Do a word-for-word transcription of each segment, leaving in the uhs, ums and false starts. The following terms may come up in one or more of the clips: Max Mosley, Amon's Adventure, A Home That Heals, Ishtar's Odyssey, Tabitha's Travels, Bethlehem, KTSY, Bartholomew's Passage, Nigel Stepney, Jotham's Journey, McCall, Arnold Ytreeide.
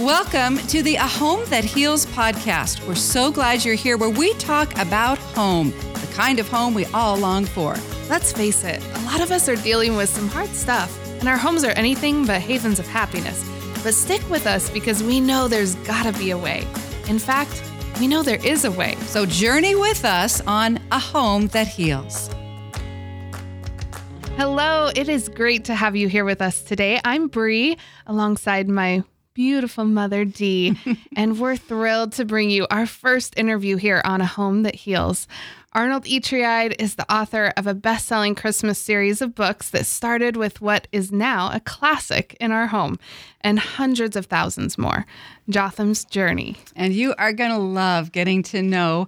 Welcome to the A Home That Heals podcast. We're so glad you're here, where we talk about home, the kind of home we all long for. Let's face it, a lot of us are dealing with some hard stuff, and our homes are anything but havens of happiness. But stick with us, because we know there's gotta be a way. In fact, we know there is a way. So journey with us on A Home That Heals. Hello, it is great to have you here with us today. I'm Bree, alongside my beautiful mother, Dee, and we're thrilled to bring you our first interview here on A Home That Heals. Arnold Ytreeide is the author of a best-selling Christmas series of books that started with what is now a classic in our home and hundreds of thousands more, Jotham's Journey. And you are going to love getting to know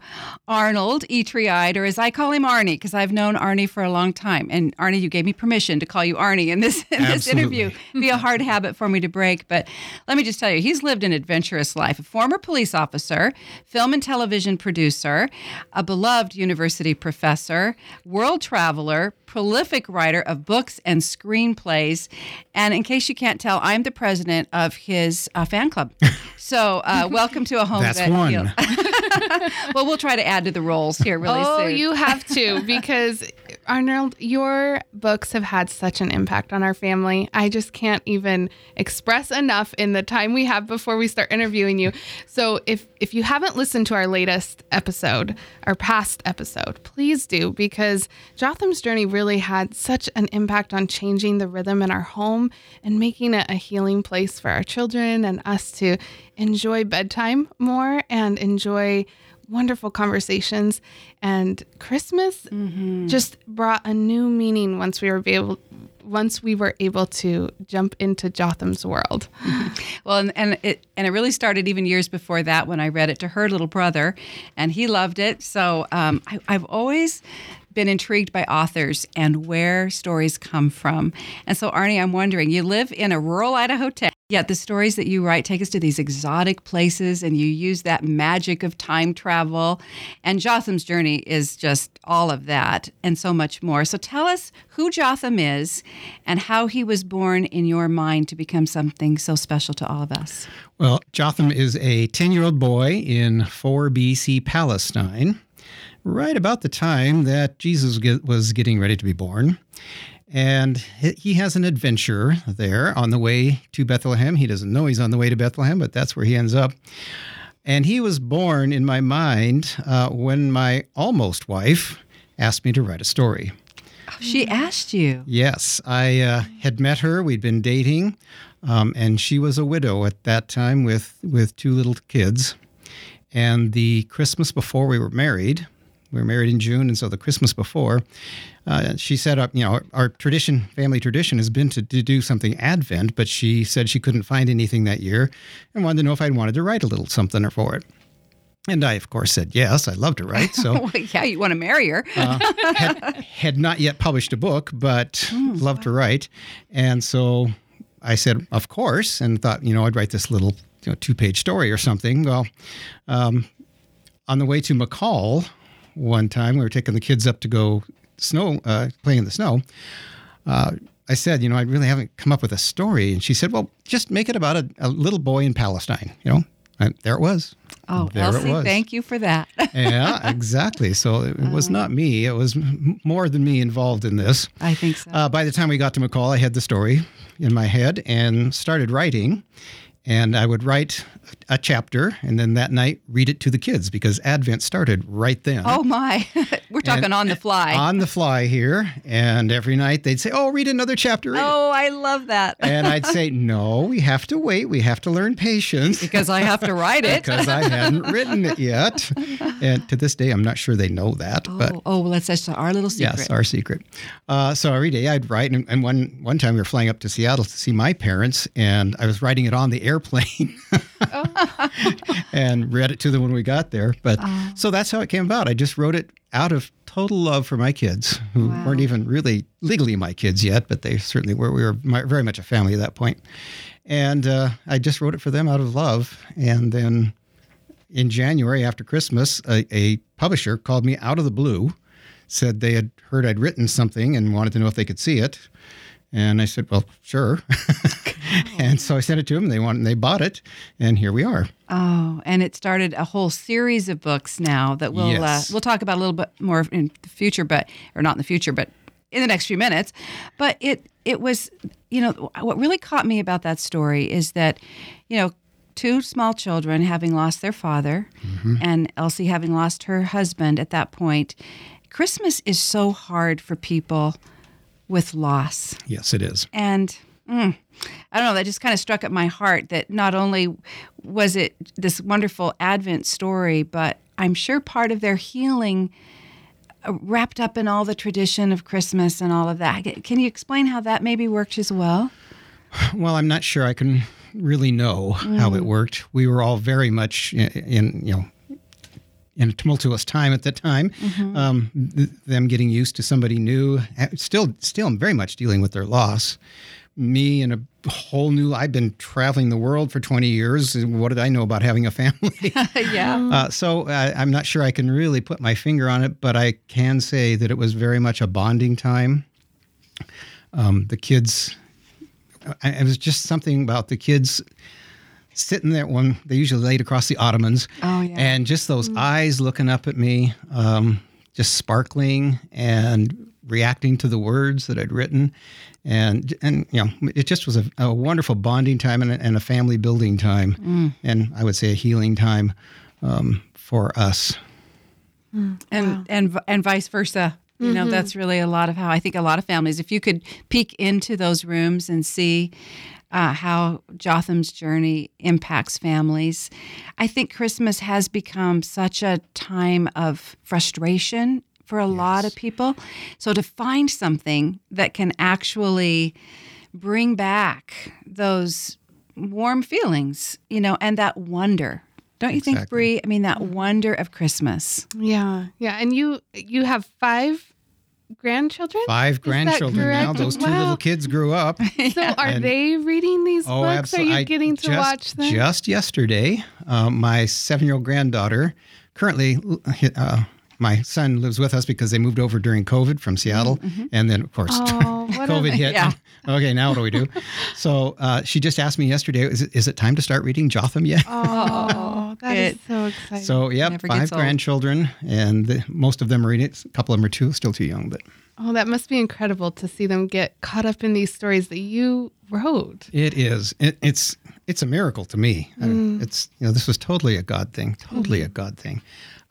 Arnold Ytreeide, or as I call him, Arnie, because I've known Arnie for a long time. And Arnie, you gave me permission to call you Arnie in this, in this interview. It'd be a hard habit for me to break, but let me just tell you, he's lived an adventurous life, a former police officer, film and television producer, a beloved university University professor, world traveler, prolific writer of books and screenplays. And in case you can't tell, I'm the president of his uh, fan club. So uh, welcome to A Home That's That one. Heals. Well, we'll try to add to the roles here really oh, soon. Oh, you have to, because Arnold, your books have had such an impact on our family. I just can't even express enough in the time we have before we start interviewing you. So if, if you haven't listened to our latest episode, our past episode, please do, because Jotham's Journey really Really had such an impact on changing the rhythm in our home and making it a healing place for our children and us to enjoy bedtime more and enjoy wonderful conversations. And Christmas mm-hmm. just brought a new meaning once we were able once we were able to jump into Jotham's world. Well, and, and it and it really started even years before that, when I read it to her little brother, and he loved it. So um, I, I've always been intrigued by authors and where stories come from. And so, Arnie, I'm wondering, you live in a rural Idaho town, yet the stories that you write take us to these exotic places, and you use that magic of time travel. And Jotham's Journey is just all of that and so much more. So tell us who Jotham is and how he was born in your mind to become something so special to all of us. Well, Jotham is a ten-year-old boy in four B C Palestine, right about the time that Jesus was getting ready to be born. And he has an adventure there on the way to Bethlehem. He doesn't know he's on the way to Bethlehem, but that's where he ends up. And he was born in my mind uh, when my almost wife asked me to write a story. Oh, she asked you? Yes. I uh, had met her. We'd been dating. Um, and she was a widow at that time with, with two little kids. And the Christmas before we were married... We were married in June, and so the Christmas before, uh, she set up, you know, our, our tradition, family tradition has been to, to do something Advent, but she said she couldn't find anything that year and wanted to know if I'd wanted to write a little something for it. And I, of course, said yes, I love to write. So well, yeah, you want to marry her. uh, had, had not yet published a book, but mm, loved wow. to write. And so I said, of course, and thought, you know, I'd write this little you know, two-page story or something. Well, um, on the way to McCall... One time we were taking the kids up to go snow, uh, playing in the snow. Uh, I said, you know, I really haven't come up with a story. And she said, well, just make it about a, a little boy in Palestine. You know, and there it was. Oh, there Elsie, it was. Thank you for that. Yeah, exactly. So it, it was not me. It was m- more than me involved in this. I think so. Uh, by the time we got to McCall, I had the story in my head and started writing. And I would write a chapter, and then that night read it to the kids, because Advent started right then. Oh, my. We're talking and on the fly. On the fly here. And every night they'd say, oh, read another chapter. Oh, I love that. And I'd say, no, we have to wait. We have to learn patience. Because I have to write it. Because I hadn't written it yet. And to this day, I'm not sure they know that. Oh, but oh well, that's just our little secret. Yes, our secret. Uh, so every day I'd write. And, and one, one time we were flying up to Seattle to see my parents, and I was writing it on the air. airplane oh. and read it to them when we got there. But oh. so that's how it came about. I just wrote it out of total love for my kids, who wow. weren't even really legally my kids yet, but they certainly were. We were very much a family at that point. And uh, I just wrote it for them out of love. And then in January after Christmas, a, a publisher called me out of the blue, said they had heard I'd written something and wanted to know if they could see it. And I said, well, sure. Oh. And so I sent it to them. They want, and they bought it. And here we are. Oh, and it started a whole series of books now that we'll yes. uh, we'll talk about a little bit more in the future, but or not in the future, but in the next few minutes. But it it was, you know, what really caught me about that story is that, you know, two small children having lost their father mm-hmm. and Elsie having lost her husband at that point. Christmas is so hard for people with loss. Yes, it is. And mm, I don't know, that just kind of struck at my heart that not only was it this wonderful Advent story, but I'm sure part of their healing wrapped up in all the tradition of Christmas and all of that. Can you explain how that maybe worked as well? Well, I'm not sure I can really know mm. how it worked. We were all very much in, in you know, in a tumultuous time at that time, mm-hmm. um, th- them getting used to somebody new, still still very much dealing with their loss. Me and a whole new, I've been traveling the world for twenty years. What did I know about having a family? yeah. Uh, so uh, I'm not sure I can really put my finger on it, but I can say that it was very much a bonding time. Um, the kids, I, it was just something about the kids sitting there when they usually laid across the ottomans oh, yeah. and just those mm-hmm. eyes looking up at me, um, just sparkling and reacting to the words that I'd written. And, and you know, it just was a, a wonderful bonding time and a, and a family building time. Mm. And I would say a healing time um, for us. Mm. And, wow. and, and vice versa. You mm-hmm. know, that's really a lot of how I think a lot of families, if you could peek into those rooms and see Uh, how Jotham's Journey impacts families. I think Christmas has become such a time of frustration for a yes. lot of people. So to find something that can actually bring back those warm feelings, you know, and that wonder. Don't you exactly. think, Bree? I mean, that wonder of Christmas. Yeah, yeah. And you you have five grandchildren? Five grandchildren now. Those two wow. little kids grew up. So are and, they reading these oh, books? Absolutely. Are you getting I to just, watch them? Just yesterday, um, my seven-year-old granddaughter, currently uh, my son lives with us because they moved over during COVID from Seattle. Mm-hmm. And then, of course, oh, COVID a, hit. Yeah. Okay, now what do we do? So uh, she just asked me yesterday, is it, is it time to start reading Jotham yet? Oh, that it, is so exciting. So, yep, five grandchildren, and the, most of them are reading it. A couple of them are too, still too young. But oh, that must be incredible to see them get caught up in these stories that you wrote. It is. It, it's it's a miracle to me. Mm. I, it's you know this was totally a God thing, totally mm-hmm. a God thing.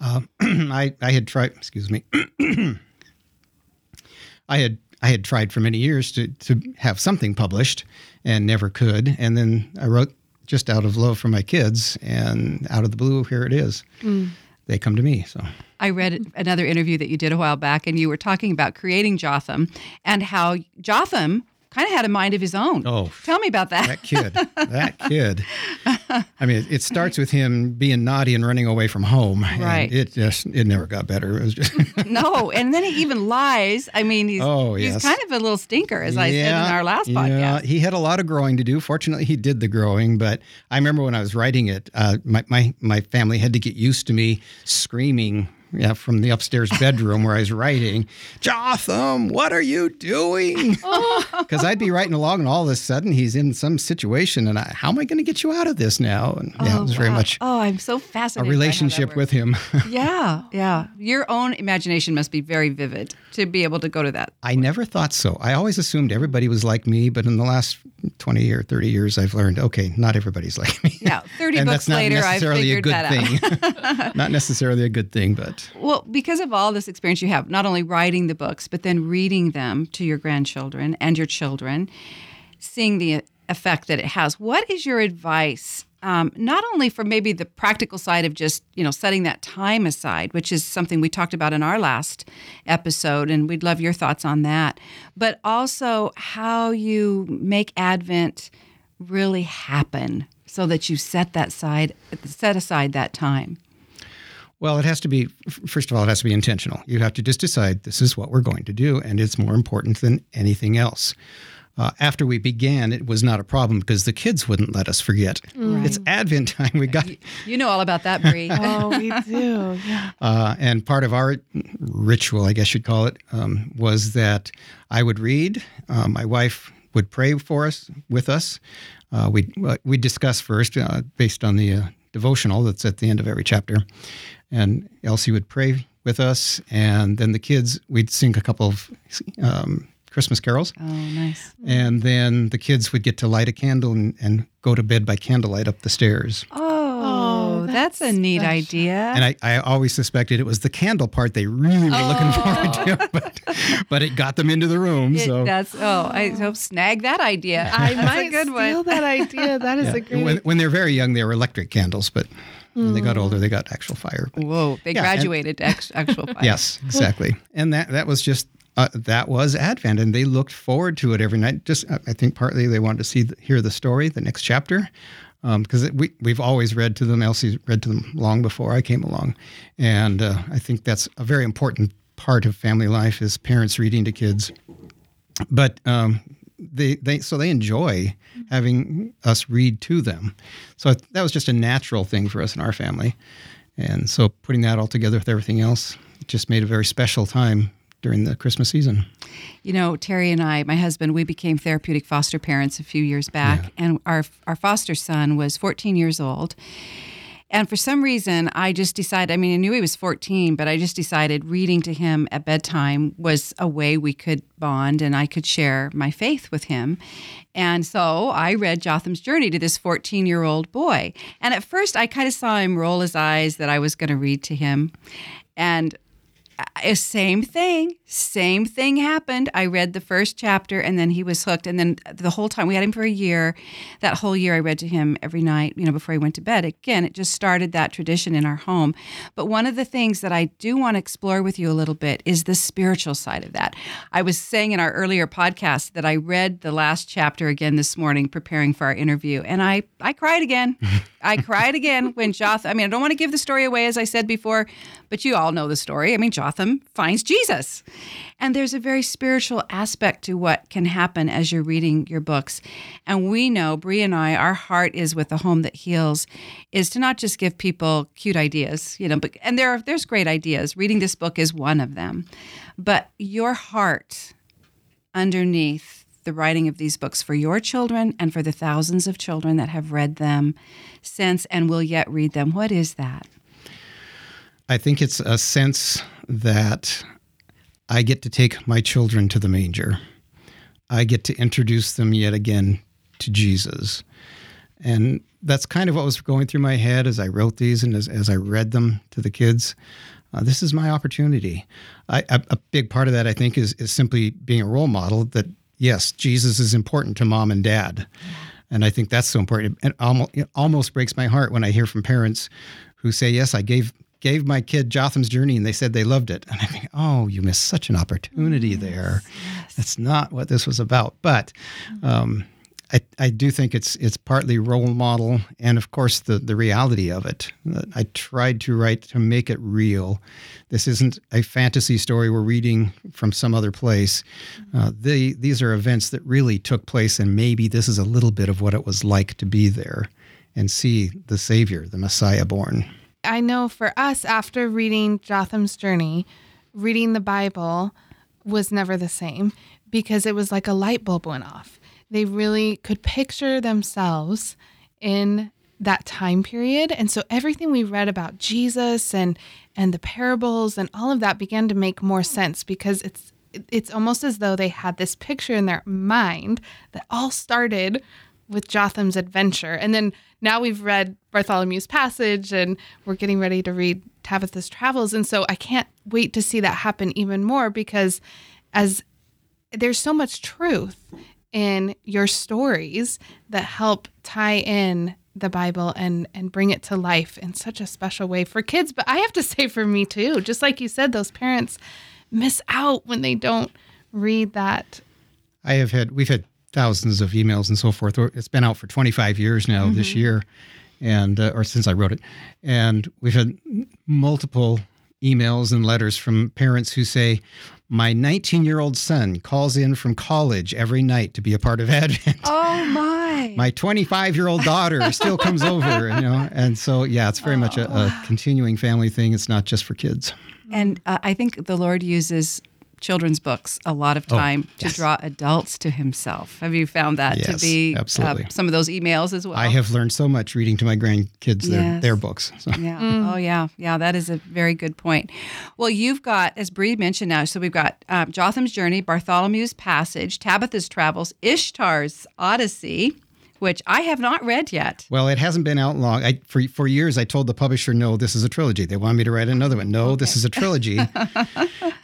Um, I I had tried. Excuse me. I had. I had tried for many years to, to have something published and never could. And then I wrote just out of love for my kids, and out of the blue, here it is. Mm. They come to me. So I read another interview that you did a while back, and you were talking about creating Jotham and how Jotham kind of had a mind of his own. Oh, tell me about that. That kid, that kid. I mean, it starts with him being naughty and running away from home. Right. And it just, it never got better. It was just no. And then he even lies. I mean, he's, oh, yes. he's kind of a little stinker, as yeah, I said in our last podcast. Yeah, he had a lot of growing to do. Fortunately, he did the growing. But I remember when I was writing it, uh, my, my, my family had to get used to me screaming Yeah, from the upstairs bedroom where I was writing, Jotham, what are you doing? Because I'd be writing along, and all of a sudden he's in some situation, and I, how am I going to get you out of this now? And oh, yeah, it was wow. very much. Oh, I'm so fascinated. A relationship with him. yeah, yeah. Your own imagination must be very vivid to be able to go to that. I never thought so. I always assumed everybody was like me, but in the last twenty or thirty years, I've learned, okay, not everybody's like me. Yeah, thirty and books later, I figured that out. Not necessarily a good thing, but. Well, because of all this experience you have, not only writing the books, but then reading them to your grandchildren and your children, seeing the effect that it has. What is your advice, um, not only for maybe the practical side of just, you know, setting that time aside, which is something we talked about in our last episode, and we'd love your thoughts on that, but also how you make Advent really happen so that you set that side, set aside that time? Well, it has to be, first of all, it has to be intentional. You have to just decide this is what we're going to do, and it's more important than anything else. Uh, after we began, it was not a problem because the kids wouldn't let us forget. Right. It's Advent time. We got you, you know all about that, Bree. Oh, we do. Yeah. Uh, and part of our ritual, I guess you'd call it, um, was that I would read. Uh, my wife would pray for us, with us. Uh, we uh, we discuss first, uh, based on the uh, devotional that's at the end of every chapter, and Elsie would pray with us, and then the kids, we'd sing a couple of. Um, Christmas carols. Oh, nice. And then the kids would get to light a candle and, and go to bed by candlelight up the stairs. Oh, oh that's, that's a neat special. idea. And I, I always suspected it was the candle part they really were oh. looking forward to, but, but it got them into the room. It, so that's, oh, I hope snag that idea. I might good steal one. that idea. That is yeah. a great. When, when they're very young, they were electric candles, but mm. when they got older, they got actual fire. But, Whoa, they yeah, graduated to actual fire. Yes, exactly. And that, that was just. Uh, that was Advent, and they looked forward to it every night. Just, I think partly they wanted to see, the, hear the story, the next chapter, because um, we we've always read to them. Elsie's read to them long before I came along, and uh, I think that's a very important part of family life is parents reading to kids. But um, they they so they enjoy having us read to them. So that was just a natural thing for us in our family, and so putting that all together with everything else, it just made a very special time during the Christmas season. You know, Terry and I, my husband, we became therapeutic foster parents a few years back, yeah. and our our foster son was fourteen years old. And for some reason, I just decided, I mean, I knew he was fourteen, but I just decided reading to him at bedtime was a way we could bond and I could share my faith with him. And so I read Jotham's Journey to this fourteen-year-old boy. And at first, I kind of saw him roll his eyes that I was going to read to him. And Same thing. Same thing happened. I read the first chapter, and then he was hooked. And then the whole time, we had him for a year. That whole year, I read to him every night, you know, before he went to bed. Again, it just started that tradition in our home. But one of the things that I do want to explore with you a little bit is the spiritual side of that. I was saying in our earlier podcast that I read the last chapter again this morning, preparing for our interview, and I, I cried again. I cried again when Jotham, I mean, I don't want to give the story away, as I said before, but you all know the story. I mean, Jotham finds Jesus. And there's a very spiritual aspect to what can happen as you're reading your books. And we know, Bree and I, our heart is with A Home That Heals, is to not just give people cute ideas, you know, but and there are, there's great ideas. Reading this book is one of them. But your heart underneath the writing of these books for your children and for the thousands of children that have read them since and will yet read them. What is that? I think it's a sense that I get to take my children to the manger. I get to introduce them yet again to Jesus. And that's kind of what was going through my head as I wrote these and as, as I read them to the kids. Uh, this is my opportunity. I, a, a big part of that, I think, is, is simply being a role model that yes, Jesus is important to mom and dad, and I think that's so important. It almost, it almost breaks my heart when I hear from parents who say, yes, I gave gave my kid Jotham's Journey, and they said they loved it. And I think, oh, you missed such an opportunity yes, there. Yes. That's not what this was about. But um, I, I do think it's it's partly role model and, of course, the, the reality of it. I tried to write to make it real. This isn't a fantasy story we're reading from some other place. Uh, they, these are events that really took place, and maybe this is a little bit of what it was like to be there and see the Savior, the Messiah born. I know for us, after reading Jotham's Journey, reading the Bible was never the same because it was like a light bulb went off. They really could picture themselves in that time period. And so everything we read about Jesus and and the parables and all of that began to make more sense because it's it's almost as though they had this picture in their mind that all started with Jotham's Adventure. And then now we've read Bartholomew's Passage and we're getting ready to read Tabitha's Travels. And so I can't wait to see that happen even more because as there's so much truth in your stories that help tie in the Bible and, and bring it to life in such a special way for kids. But I have to say for me too, just like you said, those parents miss out when they don't read that. I have had, we've had thousands of emails and so forth. It's been out for twenty-five years now mm-hmm. this year and, uh, or since I wrote it. And we've had multiple emails and letters from parents who say, my nineteen-year-old son calls in from college every night to be a part of Advent. Oh, my. My twenty-five-year-old daughter still comes over, you know. And so, yeah, it's very oh. much a, a continuing family thing. It's not just for kids. And uh, I think the Lord uses children's books a lot of time oh, yes. to draw adults to himself. Have you found that yes, to be absolutely. Uh, some of those emails as well? I have learned so much reading to my grandkids yes. their, their books. So. Yeah. Mm. Oh, yeah. Yeah, that is a very good point. Well, you've got, as Bree mentioned now, so we've got uh, Jotham's Journey, Bartholomew's Passage, Tabitha's Travels, Ishtar's Odyssey, which I have not read yet. Well, it hasn't been out long. I, for for years, I told the publisher, no, this is a trilogy. They wanted me to write another one. No, okay. This is a trilogy.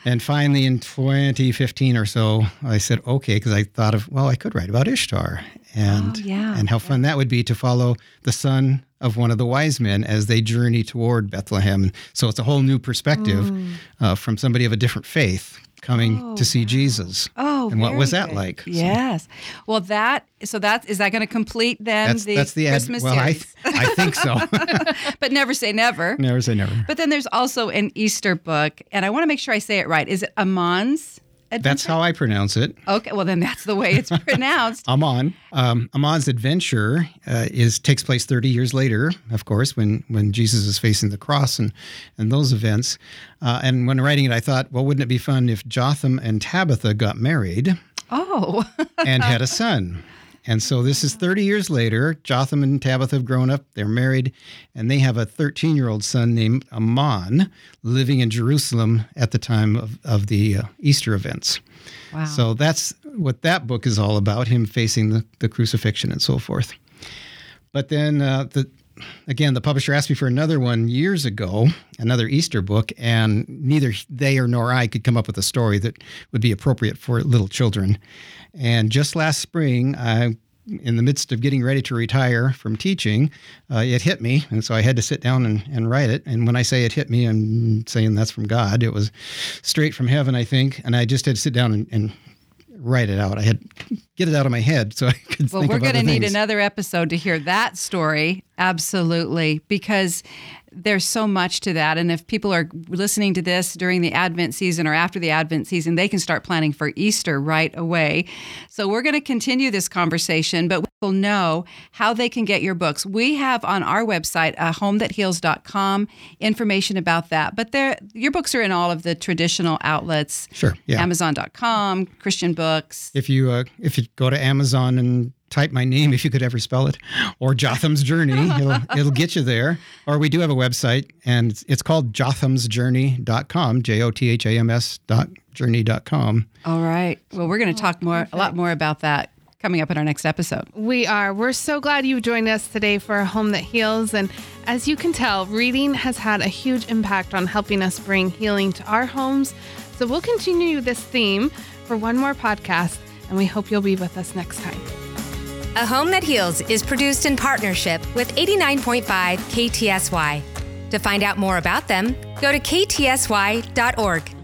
And finally, in twenty fifteen or so, I said, okay, because I thought of, well, I could write about Ishtar and oh, yeah. and how fun yeah. that would be to follow the son of one of the wise men as they journey toward Bethlehem. And so it's a whole new perspective mm. uh, from somebody of a different faith coming oh, to see wow. Jesus. Oh, and what was that good. Like? Yes. So. Well, that, so that, is that going to complete then that's, the, that's the Christmas ad, well, series? I, th- I think so. But never say never. Never say never. But then there's also an Easter book, and I want to make sure I say it right. Is it Amon's Adventure? That's how I pronounce it. Okay, well then that's the way it's pronounced. Amon. Um, Amon's Adventure uh, is takes place thirty years later, of course, when, when Jesus is facing the cross and, and those events. Uh, and when writing it, I thought, well, wouldn't it be fun if Jotham and Tabitha got married oh, and had a son? And so this is thirty years later. Jotham and Tabitha have grown up. They're married, and they have a thirteen-year-old son named Amon living in Jerusalem at the time of, of the uh, Easter events. Wow. So that's what that book is all about, him facing the, the crucifixion and so forth. But then, uh, the, again, the publisher asked me for another one years ago, another Easter book, and neither they or nor I could come up with a story that would be appropriate for little children. And just last spring, I, in the midst of getting ready to retire from teaching, uh, it hit me. And so I had to sit down and, and write it. And when I say it hit me, I'm saying that's from God. It was straight from heaven, I think. And I just had to sit down and, and write it out. I had get it out of my head so I could well, think about it. Well, we're going to need another episode to hear that story. Absolutely. Because there's so much to that. And if people are listening to this during the Advent season or after the Advent season, they can start planning for Easter right away. So we're going to continue this conversation, but we'll know how they can get your books. We have on our website, a home that heals dot com, information about that. But there, your books are in all of the traditional outlets. Sure. Yeah. Amazon dot com, Christian Books. If you, uh, if you go to Amazon and type my name, if you could ever spell it, or Jotham's Journey. It'll, it'll get you there. Or we do have a website, and it's, it's called jothams journey dot com, J O T H A M S dot journey dot com. All right. Well, we're going to talk more, a lot more about that coming up in our next episode. We are. We're so glad you've joined us today for A Home That Heals. And as you can tell, reading has had a huge impact on helping us bring healing to our homes. So we'll continue this theme for one more podcast, and we hope you'll be with us next time. A Home That Heals is produced in partnership with eighty-nine point five K T S Y. To find out more about them, go to k t s y dot org.